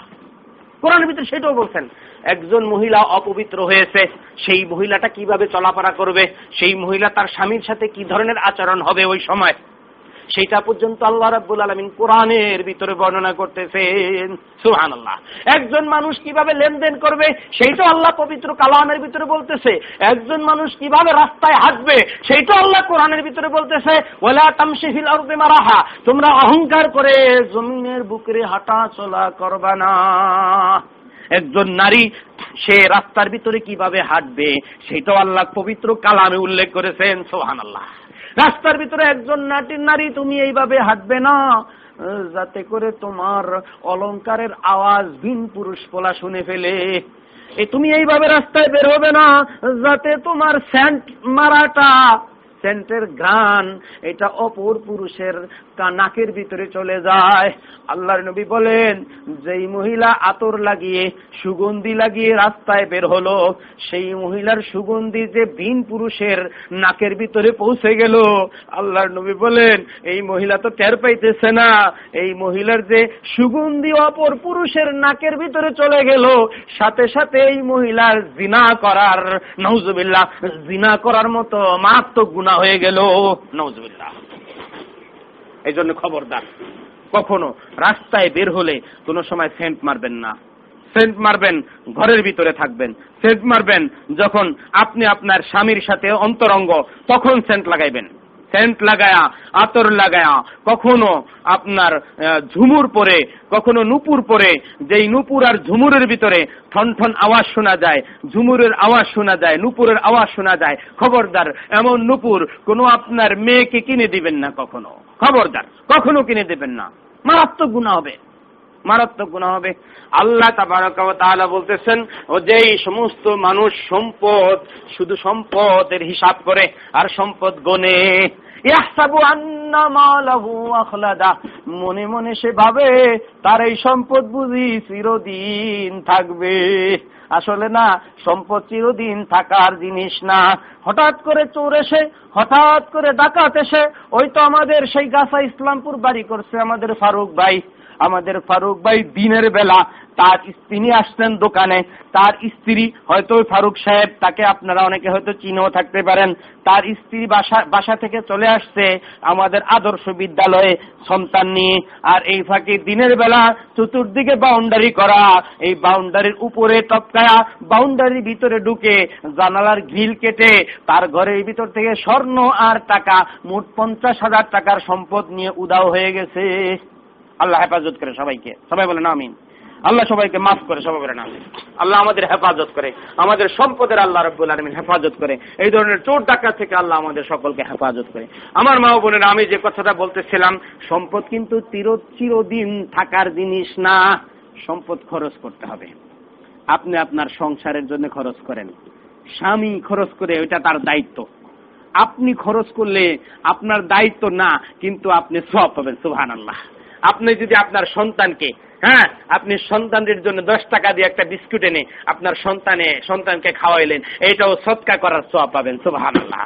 কোরআনের ভিতরে সেটাও বলছেন, একজন মহিলা অপবিত্র হয়েছে, সেই মহিলাটা কিভাবে চলাফেরা করবে, সেই মহিলা তার স্বামীর সাথে কি ধরনের আচরণ হবে ওই সময়, সেটা পর্যন্ত আল্লাহ রাব্বুল আলামিন কোরআনের ভিতরে বর্ণনা করতেছেন। সুবহানাল্লাহ। একজন মানুষ কিভাবে লেনদেন করবে সেইটাও আল্লাহ পবিত্র কালামের ভিতরে বলতেছে, একজন মানুষ কিভাবে রাস্তায় হাঁটবে সেইটাও আল্লাহ কোরআনের ভিতরে বলতেছে। ওয়ালা তামশি ফিল আরদি মারাহা, তোমরা অহংকার করে জমিনের বুকে হাঁটা চলা করবা না। একজন নারী সে রাস্তার ভিতরে কিভাবে হাঁটবে সেটাও আল্লাহ পবিত্র কালামে উল্লেখ করেছেন। সুবহানাল্লাহ। রাস্তার ভিতরে একজন নারী তুমি এইভাবে হাঁটবে না যাতে করে তোমার অলংকারের আওয়াজ ভিন পুরুষ পোলা শুনে ফেলে, তুমি এইভাবে রাস্তায় বের হবে না যাতে তোমার সেন্ট মারাটা সেন্টের গান এটা অপর পুরুষের নাকের ভিতরে চলে যায়। আল্লাহর নবী বলেন, যেই মহিলা আতর লাগিয়ে সুগন্ধি লাগিয়ে রাস্তায় বের হলো, সেই মহিলার সুগন্ধি যে ভিন পুরুষের নাকের ভিতরে পৌঁছে গেল, আল্লাহর নবী বলেন এই মহিলা তো টের পাইতেছে না, এই মহিলার যে সুগন্ধি অপর পুরুষের নাকের ভিতরে চলে গেল, সাথে সাথে এই মহিলার জিনা করার, নাউজুবিল্লাহ, জিনা করার মতো মারাত্মক গুণা হয়ে গেল। নাউজুবিল্লাহ। এই জন্য খবরদার, কখনো রাস্তায় বের হলে কোনো সময় সেন্ট মারবেন না। সেন্ট মারবেন ঘরের ভিতরে থাকবেন, সেন্ট মারবেন যখন আপনি আপনার স্বামীর সাথে অন্তরঙ্গ তখন সেন্ট লাগাইবেন, সেন্ট লাগায়া আতর লাগায়া কখনো আপনার ঝুমুর পরে কখনো নুপুর পরে, যেই নুপুর আর ঝুমুরের ভিতরে ঠনঠন আওয়াজ শোনা যায়, ঝুমুরের আওয়াজ শোনা যায়, নুপুরের আওয়াজ শোনা যায়, খবরদার এমন নুপুর কোনো আপনার মেয়েকে কিনে দিবেন না কখনো, খবরদার কখনো কিনে দিবেন না, মারাত্মক গুনাহ হবে, মারাত্মক গুনাহ হবে। আল্লাহ তাবারক ওয়া তাআলা বলতেছেন, ও যেই সমস্ত মানুষ সম্পদ শুধু সম্পদের হিসাব করে আর সম্পদ গোনে, ইয়াহসাবু আন্না মালাহু আখলাদা, মনে মনে সে ভাবে তার এই সম্পদ বুঝি চিরদিন থাকবে। আসলে না, সম্পদ চিরদিন থাকার জিনিস না। হঠাৎ করে চোর এসে, হঠাৎ করে ডাকাত এসে, ওই তো আমাদের সেই গাছা ইসলামপুর বাড়ি করছে আমাদের ফারুক ভাই, আমাদের ফারুক ভাই দিনের বেলা তার স্ত্রী আসতেন দোকানে, তার স্ত্রী হয়তো ফারুক সাহেব, তাকে আপনারা অনেকে হয়তো চিনেও থাকতে পারেন, তার স্ত্রী বাসা থেকে চলে আসছে আমাদের আদর্শ বিদ্যালয়ে সন্তান নিয়ে, আর এই ফাঁকে দিনের বেলা চতুর্দিকে বাউন্ডারি করা, এই বাউন্ডারির উপরে তপকায়া বাউন্ডারির ভিতরে ঢুকে জানালার গ্রিল কেটে তার ঘরের ভিতর থেকে স্বর্ণ আর টাকা মোট 50,000 টাকার সম্পদ নিয়ে উধাও হয়ে গেছে। আল্লাহ হেফাজত করে সবাইকে, সবাই বলেন আমিন। আল্লাহ সবাইকে মাফ করে, সবাই না আল্লাহ আমাদের হেফাজত করে, আমাদের সম্পদের আল্লাহ রাব্বুল আলামিন হেফাজত করে, এই ধরনের চোর ডাকাত থেকে আল্লাহ আমাদের সকলকে হেফাজত করে। আমার মা বোনেরা, আমি যে কথাটা বলতেছিলাম, সম্পদ কিন্তু চিরদিন থাকার জিনিস না, সম্পদ খরচ করতে হবে। আপনি আপনার সংসারের জন্য খরচ করেন, স্বামী খরচ করে, ওইটা তার দায়িত্ব। আপনি খরচ করলে আপনার দায়িত্ব না, কিন্তু আপনি সওয়াব পাবেন। সুবহানাল্লাহ। আপনি যদি আপনার সন্তানকে, হ্যাঁ, আপনি সন্তানদের জন্য 10 টাকা দিয়ে একটা বিস্কুট এনে আপনার সন্তানকে খাওয়াইলেন, এটাও সদকা করার সওয়াব পাবেন। সুবহানাল্লাহ।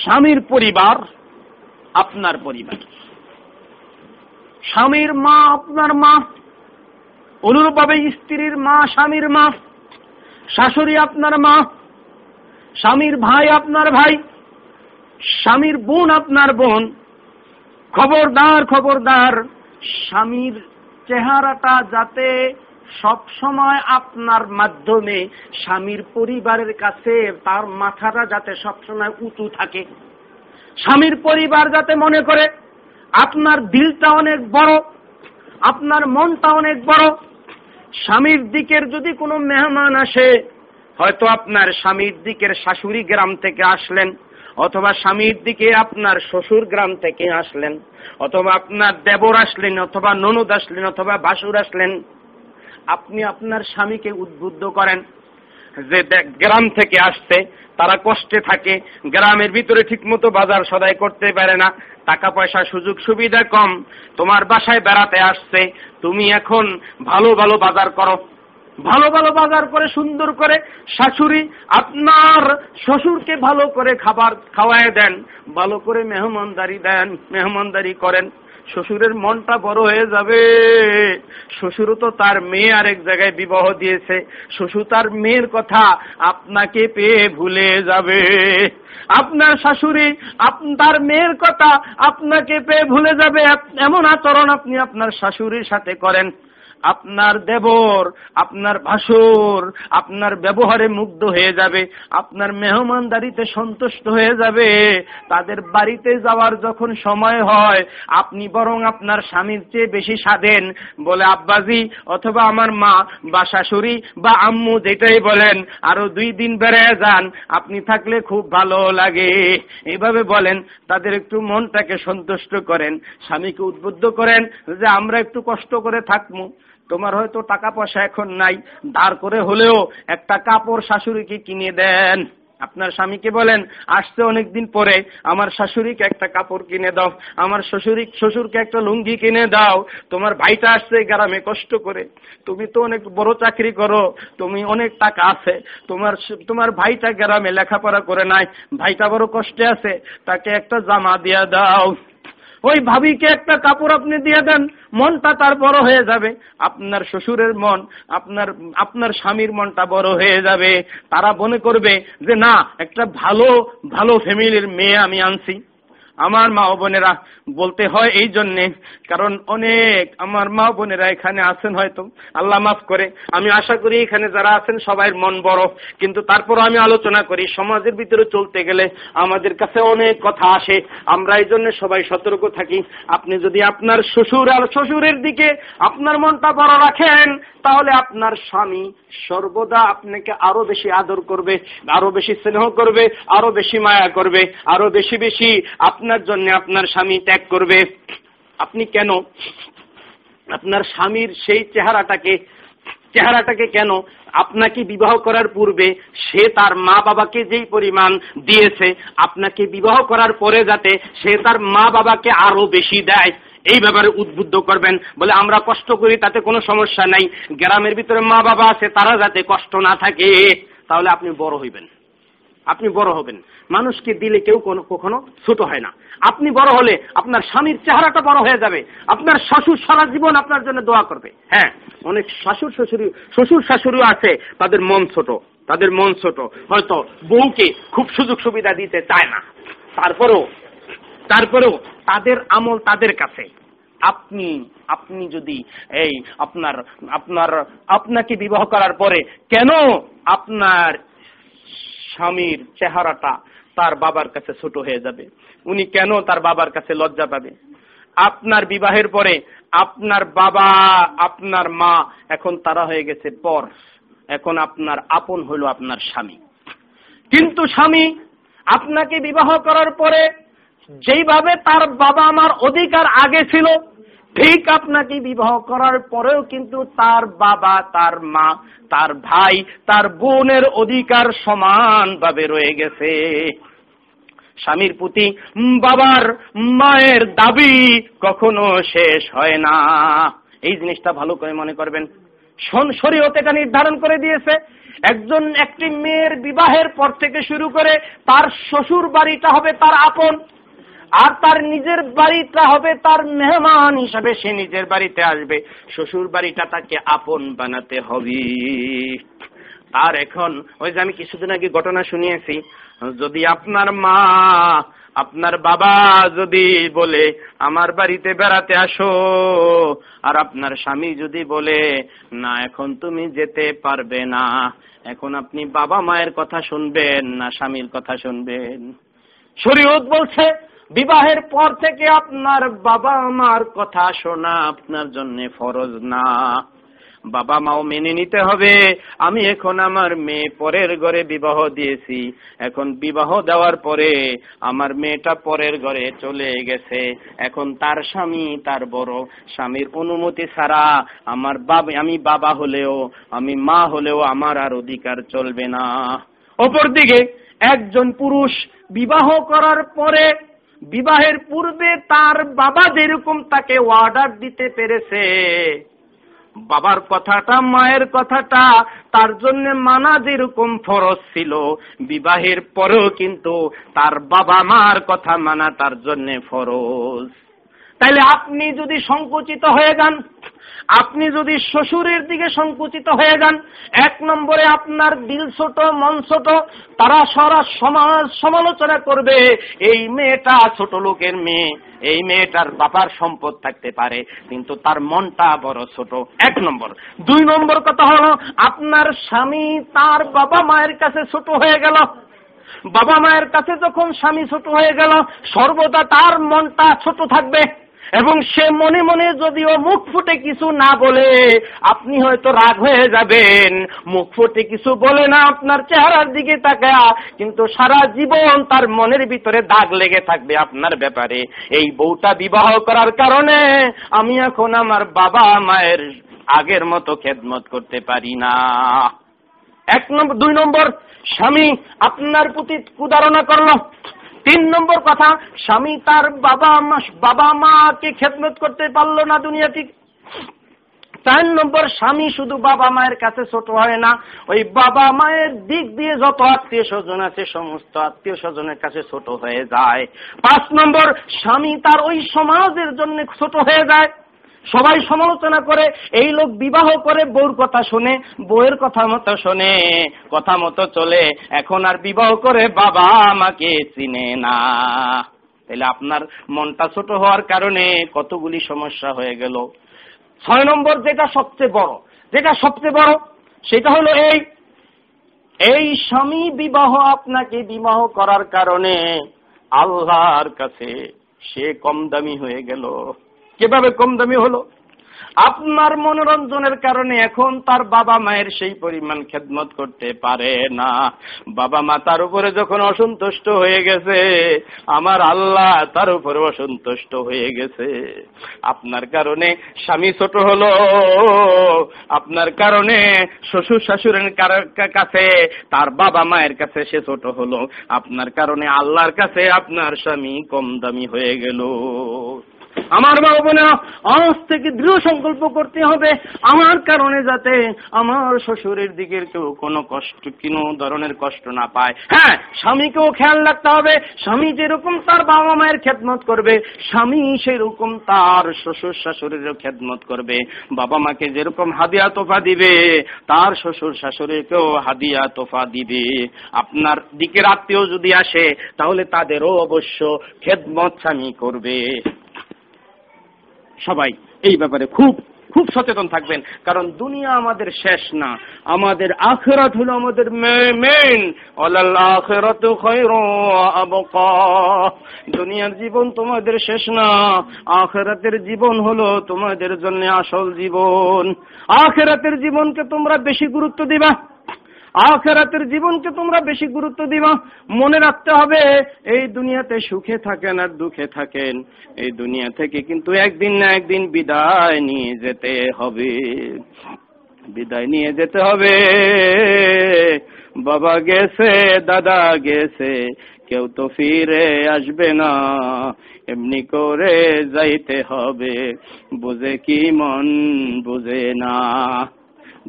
স্বামীর পরিবার আপনার পরিবার, স্বামীর মা আপনার মা, অনুরূপভাবে স্ত্রীর মা স্বামীর মা, শাশুড়ি আপনার মা, স্বামীর ভাই আপনার ভাই, স্বামীর বোন আপনার বোন। খবরদার খবরদার, স্বামীর চেহারাটা যাতে সব সময় আপনার মাধ্যমে স্বামীর পরিবারের কাছে, তার মাথাটা যাতে সবসময় উঁচু থাকে, স্বামীর পরিবার যাতে মনে করে আপনার দিলটা অনেক বড়, আপনার মনটা অনেক বড়। স্বামীর দিকের যদি কোনো মেহমান আসে, হয়তো আপনার স্বামীর দিকের শাশুড়ি গ্রাম থেকে আসলেন, অথবা স্বামীর দিকে আপনার শ্বশুর গ্রাম থেকে আসলেন, অথবা আপনার দেবর আসলেন, অথবা ননদ আসলেন, অথবা ভাসুর আসলেন, আপনি আপনার স্বামীকে উদ্বুদ্ধ করেন যে গ্রাম থেকে আসছে, তারা কষ্টে থাকে, গ্রামের ভিতরে ঠিকমতো বাজার সদাই করতে পারে না, টাকা পয়সা সুযোগ সুবিধা কম, তোমার বাসায় বেড়াতে আসছে, তুমি এখন ভালো ভালো বাজার করো। ভালো ভালো বাজার করে সুন্দর করে শাশুড়ি আপনার শ্বশুরকে ভালো করে খাবার খাওয়ায় দেন, ভালো করে মেহমানদারি দেন, মেহমানদারি করেন। শ্বশুরের মনটা বড় হয়ে যাবে, শ্বশুরও তো তার মেয়ে আরেক জায়গায় বিবাহ দিয়েছে, শ্বশুর তার মেয়ের কথা আপনাকে পেয়ে ভুলে যাবে, আপনার শাশুড়ি তার মেয়ের কথা আপনাকে পেয়ে ভুলে যাবে। এমন আচরণ আপনি আপনার শাশুড়ির সাথে করেন। আপনার দেবর, আপনার ভাসুর আপনার ব্যবহারে মুগ্ধ হয়ে যাবে, আপনার মেহমানদারিতে সন্তুষ্ট হয়ে যাবে। তাদের বাড়িতে যাওয়ার যখন সময় হয়, আপনি বরং আপনার স্বামীর চেয়ে বেশি সাধেন, বলে আব্বাজি অথবা আমার মা বা শাশুড়ি বা আম্মু যেটাই বলেন, আরো 2 দিন বেড়ায় যান, আপনি থাকলে খুব ভালো লাগে, এভাবে বলেন। তাদের একটু মনটাকে সন্তুষ্ট করেন, স্বামীকে উদ্বুদ্ধ করেন যে আমরা একটু কষ্ট করে থাকবো, তোমার হয়তো টাকা পয়সা এখন নাই, ধার করে হলেও একটা কাপড় শাশুড়িকে কিনে দেন। আপনার স্বামীকে বলেন, আসতে অনেকদিন পরে, আমার শাশুড়িকে একটা কাপড় কিনে দাও, আমার শ্বশুরকে একটা লুঙ্গি কিনে দাও, তোমার ভাইটা আসছে গ্রামে কষ্ট করে, তুমি তো অনেক বড় চাকরি করো, তুমি অনেক টাকা আছে, তোমার ভাইটা গ্রামে লেখাপড়া করে নাই, ভাইটা বড় কষ্টে আছে, তাকে একটা জামা দিয়ে দাও, ওই ভাবিকে একটা কাপড় আপনি দিয়ে দেন, মনটা তার বড় হয়ে যাবে। আপনার শ্বশুরের মন, আপনার স্বামীর মনটা বড় হয়ে যাবে। তারা মনে করবে যে না, একটা ভালো ভালো ফ্যামিলির মেয়ে আমি আনছি। আমার মা বোনেরা বলতে হয় এই জন্যে, কারণ অনেক আমার মা বোনেরা এখানে আছেন, হয়তো আল্লাহ মাফ করে, আমি আশা করি এখানে যারা আছেন সবাই মন বড়, কিন্তু তারপর আমি আলোচনা করি, সমাজের ভিতরে চলতে গেলে আমাদের কাছে অনেক কথা আসে, আমরা এই জন্য সবাই সতর্ক থাকি। আপনি যদি আপনার শ্বশুরের দিকে আপনার মনটা বড় রাখেন, তাহলে আপনার স্বামী সর্বদা আপনাকে আরো বেশি আদর করবে, আরো বেশি স্নেহ করবে, আরো বেশি মায়া করবে, আরো বেশি বেশি আপনার জন্য আপনার স্বামী ত্যাগ করবে। আপনি কেন আপনার স্বামীর সেই চেহারাটাকে কেন, আপনাকে বিবাহ করার পূর্বে সে তার মা বাবাকে যেই পরিমাণ দিয়েছে, আপনাকে বিবাহ করার পরে যাতে সে তার মা বাবাকে আরো বেশি দেয়, এই ব্যাপারে উদ্বুদ্ধ করবেন। বলে আমরা কষ্ট করি, তাতে কোনো সমস্যা নাই, গ্রামের ভিতরে মা বাবা আছে, তারা যাতে কষ্ট না থাকে, তাহলে আপনি বড় হবেন। মানুষকে দিলে কেউ কখনো ছোট হয় না। আপনি বড় হলে আপনার স্বামীর চেহারাটা বড় হয়ে যাবে, আপনার শ্বশুর সারা জীবন আপনার জন্য দোয়া করবে। হ্যাঁ, অনেক শ্বশুর শাশুড়িও আছে, তাদের মন ছোট, হয়তো বউকে খুব সুযোগ সুবিধা দিতে চায় না, তারপরেও তাদের আমল তাদের কাছে। আপনি যদি এই আপনাকে বিবাহ করার পরে কেন আপনার স্বামীর চেহারাটা তার বাবার কাছে ছোট হয়ে যাবে, উনি কেন তার বাবার কাছে লজ্জা পাবে? আপনার বিবাহের পরে আপনার বাবা আপনার মা এখন তারা হয়ে গেছে পর, এখন আপনার আপন হলো আপনার স্বামী। কিন্তু স্বামী আপনাকে বিবাহ করার পরে যেইভাবে তার বাবা আমার অধিকার আগে ছিল, ঠিক আপনাকে বিবাহ করার পরেও কিন্তু তার বাবা, তার মা, তার ভাই, তার বোনের অধিকার সমানভাবে রয়ে গেছে। স্বামীর প্রতি বাবার মায়ের দাবি কখনো শেষ হয় না, এই জিনিসটা ভালো করে মনে করবেন। শরীয়ত এটা নির্ধারণ করে দিয়েছে, একজন একটি মেয়ের বিবাহের পর থেকে শুরু করে তার শ্বশুর বাড়িটা হবে তার আপন, আর তার নিজের বাড়িটা হবে তার মেহমান হিসাবে সে নিজের বাড়িতে আসবে। শ্বশুর বাড়িটা তাকে আপন বানাতে হবে। আর এখন ওই যে আমি কিছুদিন আগে ঘটনা শুনিয়েছি, যদি আপনার মা আপনার বাবা যদি বলে আমার বাড়িতে বেড়াতে আসো, আর আপনার স্বামী যদি বলে না এখন তুমি যেতে পারবে না, এখন আপনি বাবা মায়ের কথা শুনবেন না স্বামীর কথা শুনবেন? শরীয়ত বলছে বিবাহের পর থেকে আপনার বাবা মার কথা শোনা আপনার জন্য ফরজ না, বাবা মাও মেনে নিতে হবে। আমি এখন আমার মেয়ে পরের ঘরে বিবাহ দিয়েছি, এখন বিবাহ দেওয়ার পরে আমার মেয়েটা পরের ঘরে চলে গেছে, এখন তার স্বামী, তার বড় স্বামীর অনুমতি ছাড়া আমার বাবা, আমি বাবা হলেও আমি মা হলেও আমার আর অধিকার চলবে না। অপরদিকে একজন পুরুষ বিবাহ করার পরে, বিবাহের পূর্বে তার বাবা যেরকম তাকে অর্ডার দিতে পেরেছে, বাবার কথাটা মায়ের কথাটা তার জন্য মানা যেরকম ফরজ ছিল, বিবাহের পরেও কিন্তু তার বাবা মার কথা মানা তার জন্য ফরজ। তাইলে আপনি যদি সংকুচিত হয়ে যান, আপনি যদি শ্বশুরের দিকে সংকুচিত হয়ে যান, এক নম্বরে আপনার দিল ছোট, মন ছোট, তারা সারা সমাজ সমালোচনা করবে, এই মেয়েটা ছোট লোকের মেয়ে, এই মেয়েটার বাবার সম্পদ থাকতে পারে কিন্তু তার মনটা বড় ছোট, এক নম্বর। দুই নম্বর কথা হলো আপনার স্বামী তার বাবা মায়ের কাছে ছোট হয়ে গেল। বাবা মায়ের কাছে যখন স্বামী ছোট হয়ে গেল, সর্বদা তার মনটা ছোট থাকবে, এবং সে মনে মনে যদিও মুখ ফুটে কিছু না বলে, আপনি হয়তো রাগ হয়ে যাবেন, মুখ ফুটে কিছু বলে না আপনার চেহারার দিকে তাকায়, কিন্তু সারা জীবন তার মনের ভিতরে দাগ লেগে থাকবে আপনার ব্যাপারে, এই বউটা বিবাহ করার কারণে আমি এখন আমার বাবা মায়ের আগের মতো খেদমত করতে পারি না। এক নম্বর। দুই নম্বর, স্বামী আপনার প্রতি প্রতারণা করলো। তিন নম্বর কথা, স্বামী তার বাবা মাকে খেদমত করতে পারলো না দুনিয়াতে। চার নম্বর, স্বামী শুধু বাবা মায়ের কাছে ছোট হয় না, ওই বাবা মায়ের দিক দিয়ে যত আত্মীয় স্বজন আছে সমস্ত আত্মীয় স্বজনের কাছে ছোট হয়ে যায়। পাঁচ নম্বর, স্বামী তার ওই সমাজের জন্য ছোট হয়ে যায়, সবাই সমালোচনা করে, এই লোক বিবাহ করে বউর কথা শুনে, বউয়ের কথা মতো শোনে, কথা মতো চলে, এখন আর বিবাহ করে বাবা আমাকে চিনে না। তাহলে আপনার মনটা ছোট হওয়ার কারণে কতগুলি সমস্যা হয়ে গেল। ছয় নম্বর যেটা সবচেয়ে বড় সেটা হলো এই স্বামী বিবাহ, আপনাকে বিবাহ করার কারণে আল্লাহর কাছে সে কম দামি হয়ে গেল। কিভাবে কম দামি হলো? আপনার মনোরঞ্জনের কারণে এখন তার বাবা মায়ের সেই পরিমাণ খেদমত করতে পারে না। বাবা মা তার উপরে যখন অসন্তুষ্ট হয়ে গেছে, আমার আল্লাহ তার উপরে অসন্তুষ্ট হয়ে গেছে। আপনার কারণে স্বামী ছোট হলো, আপনার কারণে শ্বশুর শাশুড়ির কাছে, তার বাবা মায়ের কাছে সে ছোট হলো, আপনার কারণে আল্লাহর কাছে আপনার স্বামী কম দামি হয়ে গেল। আমার মা বোনা, আজ থেকে দৃঢ় সংকল্প করতে হবে, আমার কারণে যাতে আমার শ্বশুরের দিকের কেউ কোনো কষ্ট, কোনো ধরনের কষ্ট না পায়। হ্যাঁ, স্বামীকেও খেয়াল রাখতে হবে, স্বামী যেরকম তার বাবা মায়ের খেদমত করবে, স্বামী সেরকম তার শ্বশুর শাশুড়িরও খেদমত করবে। বাবা মাকে যেরকম হাদিয়া তোফা দিবে, তার শ্বশুর শাশুড়িকেও হাদিয়া তোফা দিবে। আপনার দিকের আত্মীয় যদি আসে, তাহলে তাদেরও অবশ্য খেদমত স্বামী করবে। সবাই এই ব্যাপারে খুব খুব সচেতন থাকবেন, কারণ দুনিয়া আমাদের শেষ না, আমাদের আখিরাত হলো আমাদের মেইন। আলাল আখিরাতু খায়রুন ওয়া আবকা। দুনিয়ার জীবন তোমাদের শেষ না, আখিরাতের জীবন হলো তোমাদের জন্য আসল জীবন। আখিরাতের জীবনকে তোমরা বেশি গুরুত্ব দিবা, আখিরাতের জীবনকে তোমরা বেশি গুরুত্ব দিবা। মনে রাখতে হবে এই দুনিয়াতে সুখে থাকেন আর দুঃখে থাকেন, এই দুনিয়া থেকে কিন্তু একদিন না একদিন বিদায় নিয়ে যেতে হবে, বিদায় নিয়ে যেতে হবে। বাবা গেছে, দাদা গেছে, কেউ তো ফিরে আসবে না, এমনি করে যাইতে হবে, বুঝে কি মন বুঝে না।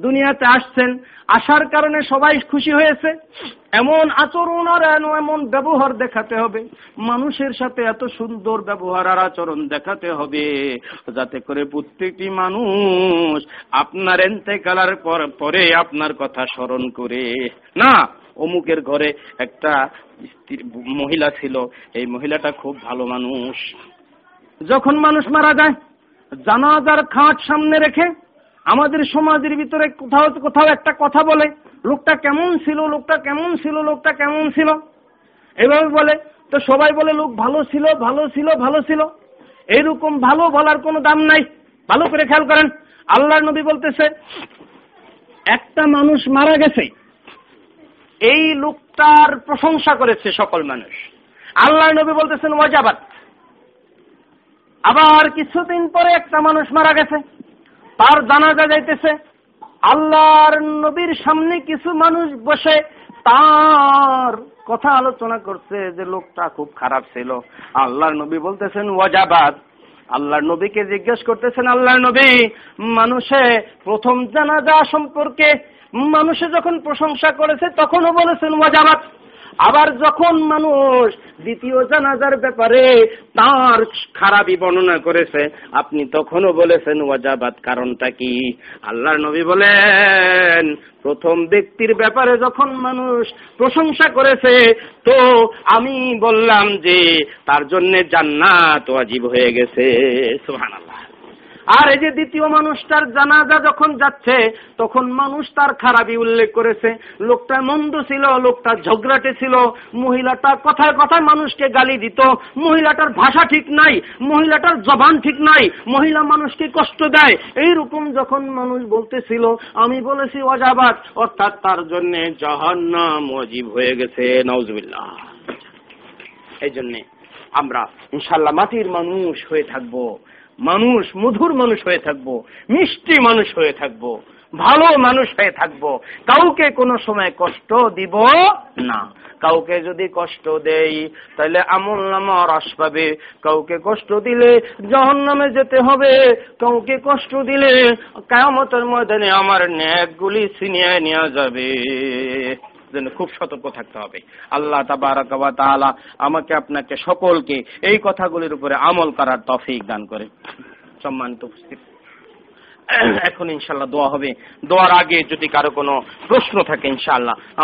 দুনিয়াতে আসছেন, আসার কারণে সবাই খুশি হয়েছে, এমন আচরণ আর এমন ব্যবহার দেখাতে হবে, মানুষের সাথে এত সুন্দর ব্যবহার আর আচরণ দেখাতে হবে, যাতে করে প্রত্যেকটি মানুষ আপনার ইন্তেকালের পরে আপনার কথা স্মরণ করে, না অমুকের ঘরে একটা মহিলা ছিল, এই মহিলাটা খুব ভালো মানুষ। যখন মানুষ মারা যায়, জানাজার খাট সামনে রেখে আমাদের সমাজের ভিতরে কোথাও কোথাও একটা কথা বলে, লোকটা কেমন ছিল, লোকটা কেমন ছিল, লোকটা কেমন ছিল, এভাবে বলে। তো সবাই বলে লোক ভালো ছিল, ভালো ছিল, ভালো ছিল। এইরকম ভালো বলার কোনো দাম নাই, ভালো করে খেয়াল করেন। আল্লাহর নবী বলতেছে একটা মানুষ মারা গেছে, এই লোকটার প্রশংসা করেছে সকল মানুষ, আল্লাহর নবী বলতেছেন ওয়াজাবাত। আবার কিছুদিন পরে একটা মানুষ মারা গেছে, তার জানাজা যাইতেছে, আল্লাহর নবীর সামনে কিছু মানুষ বসে তার কথা আলোচনা করছে যে লোকটা খুব খারাপ ছিল। আল্লাহর নবী বলতেছেন ওয়াজাবাত। আল্লাহর নবীকে জিজ্ঞেস করতেছেন, আল্লাহর নবী মানুষে প্রথম জানাজা সম্পর্কে মানুষে যখন প্রশংসা করেছে তখনও বলেছেন ওয়াজাবাত, আবার যখন মানুষ দ্বিতীয় জানাজার ব্যাপারে তার খারাপই বর্ণনা করেছে আপনি তখনও বলেছেন ওয়াজাবাত। কারণটা কি? আল্লাহর নবী বলেন প্রথম ব্যক্তির ব্যাপারে যখন মানুষ প্রশংসা করেছে তো আমি বললাম যে তার জন্য জান্নাত ওয়াজিব হয়ে গেছে। সুবহানাল্লাহ। আর এই যে দ্বিতীয় মানুষটার জানাজা যখন যাচ্ছে তখন মানুষ তার খারাপই উল্লেখ করেছে, লোকটা মন্দ ছিল, লোকটা ঝগড়াটে ছিল, মহিলাটা কথায় কথায় মানুষকে গালি দিত, মহিলাটার ভাষা ঠিক নাই, মহিলাটার জবান ঠিক নাই, মহিলা মানুষকে কষ্ট দেয়, এইরকম যখন মানুষ বলতেছিল আমি বলেছি ওয়াজাবাত, অর্থাৎ তার জন্যে জাহান্নাম ওয়াজিব হয়ে গেছে। নাউজুবিল্লাহ। এই জন্যে আমরা ইনশাল্লাহ মাটির মানুষ হয়ে থাকবো, মানুষ মধুর মানুষ হয়ে থাকবো, মিষ্টি মানুষ হয়ে থাকবো, ভালো মানুষ হয়ে থাকবো, কাউকে কোনো সময় কষ্ট দিব না। কাউকে যদি কষ্ট দেই তাহলে আমল নামা হ্রাস পাবে, কাউকে কষ্ট দিলে জাহান্নামে যেতে হবে, কাউকে কষ্ট দিলে কিয়ামতের ময়দানে আমার নেকগুলি ছিনিয়ে নেওয়া যাবে। জন্য খুব সতর্ক থাকতে হবে। আল্লাহ তাবারাকা ওয়া তাআলা আমাকে আপনাকে সকলকে এই কথাগুলির উপরে আমল করার তৌফিক দান করে। সম্মানিত উপস্থিত, এখন ইনশাআল্লাহ দোয়া হবে, দোয়ার আগে যদি কারো কোনো প্রশ্ন থাকে ইনশাআল্লাহ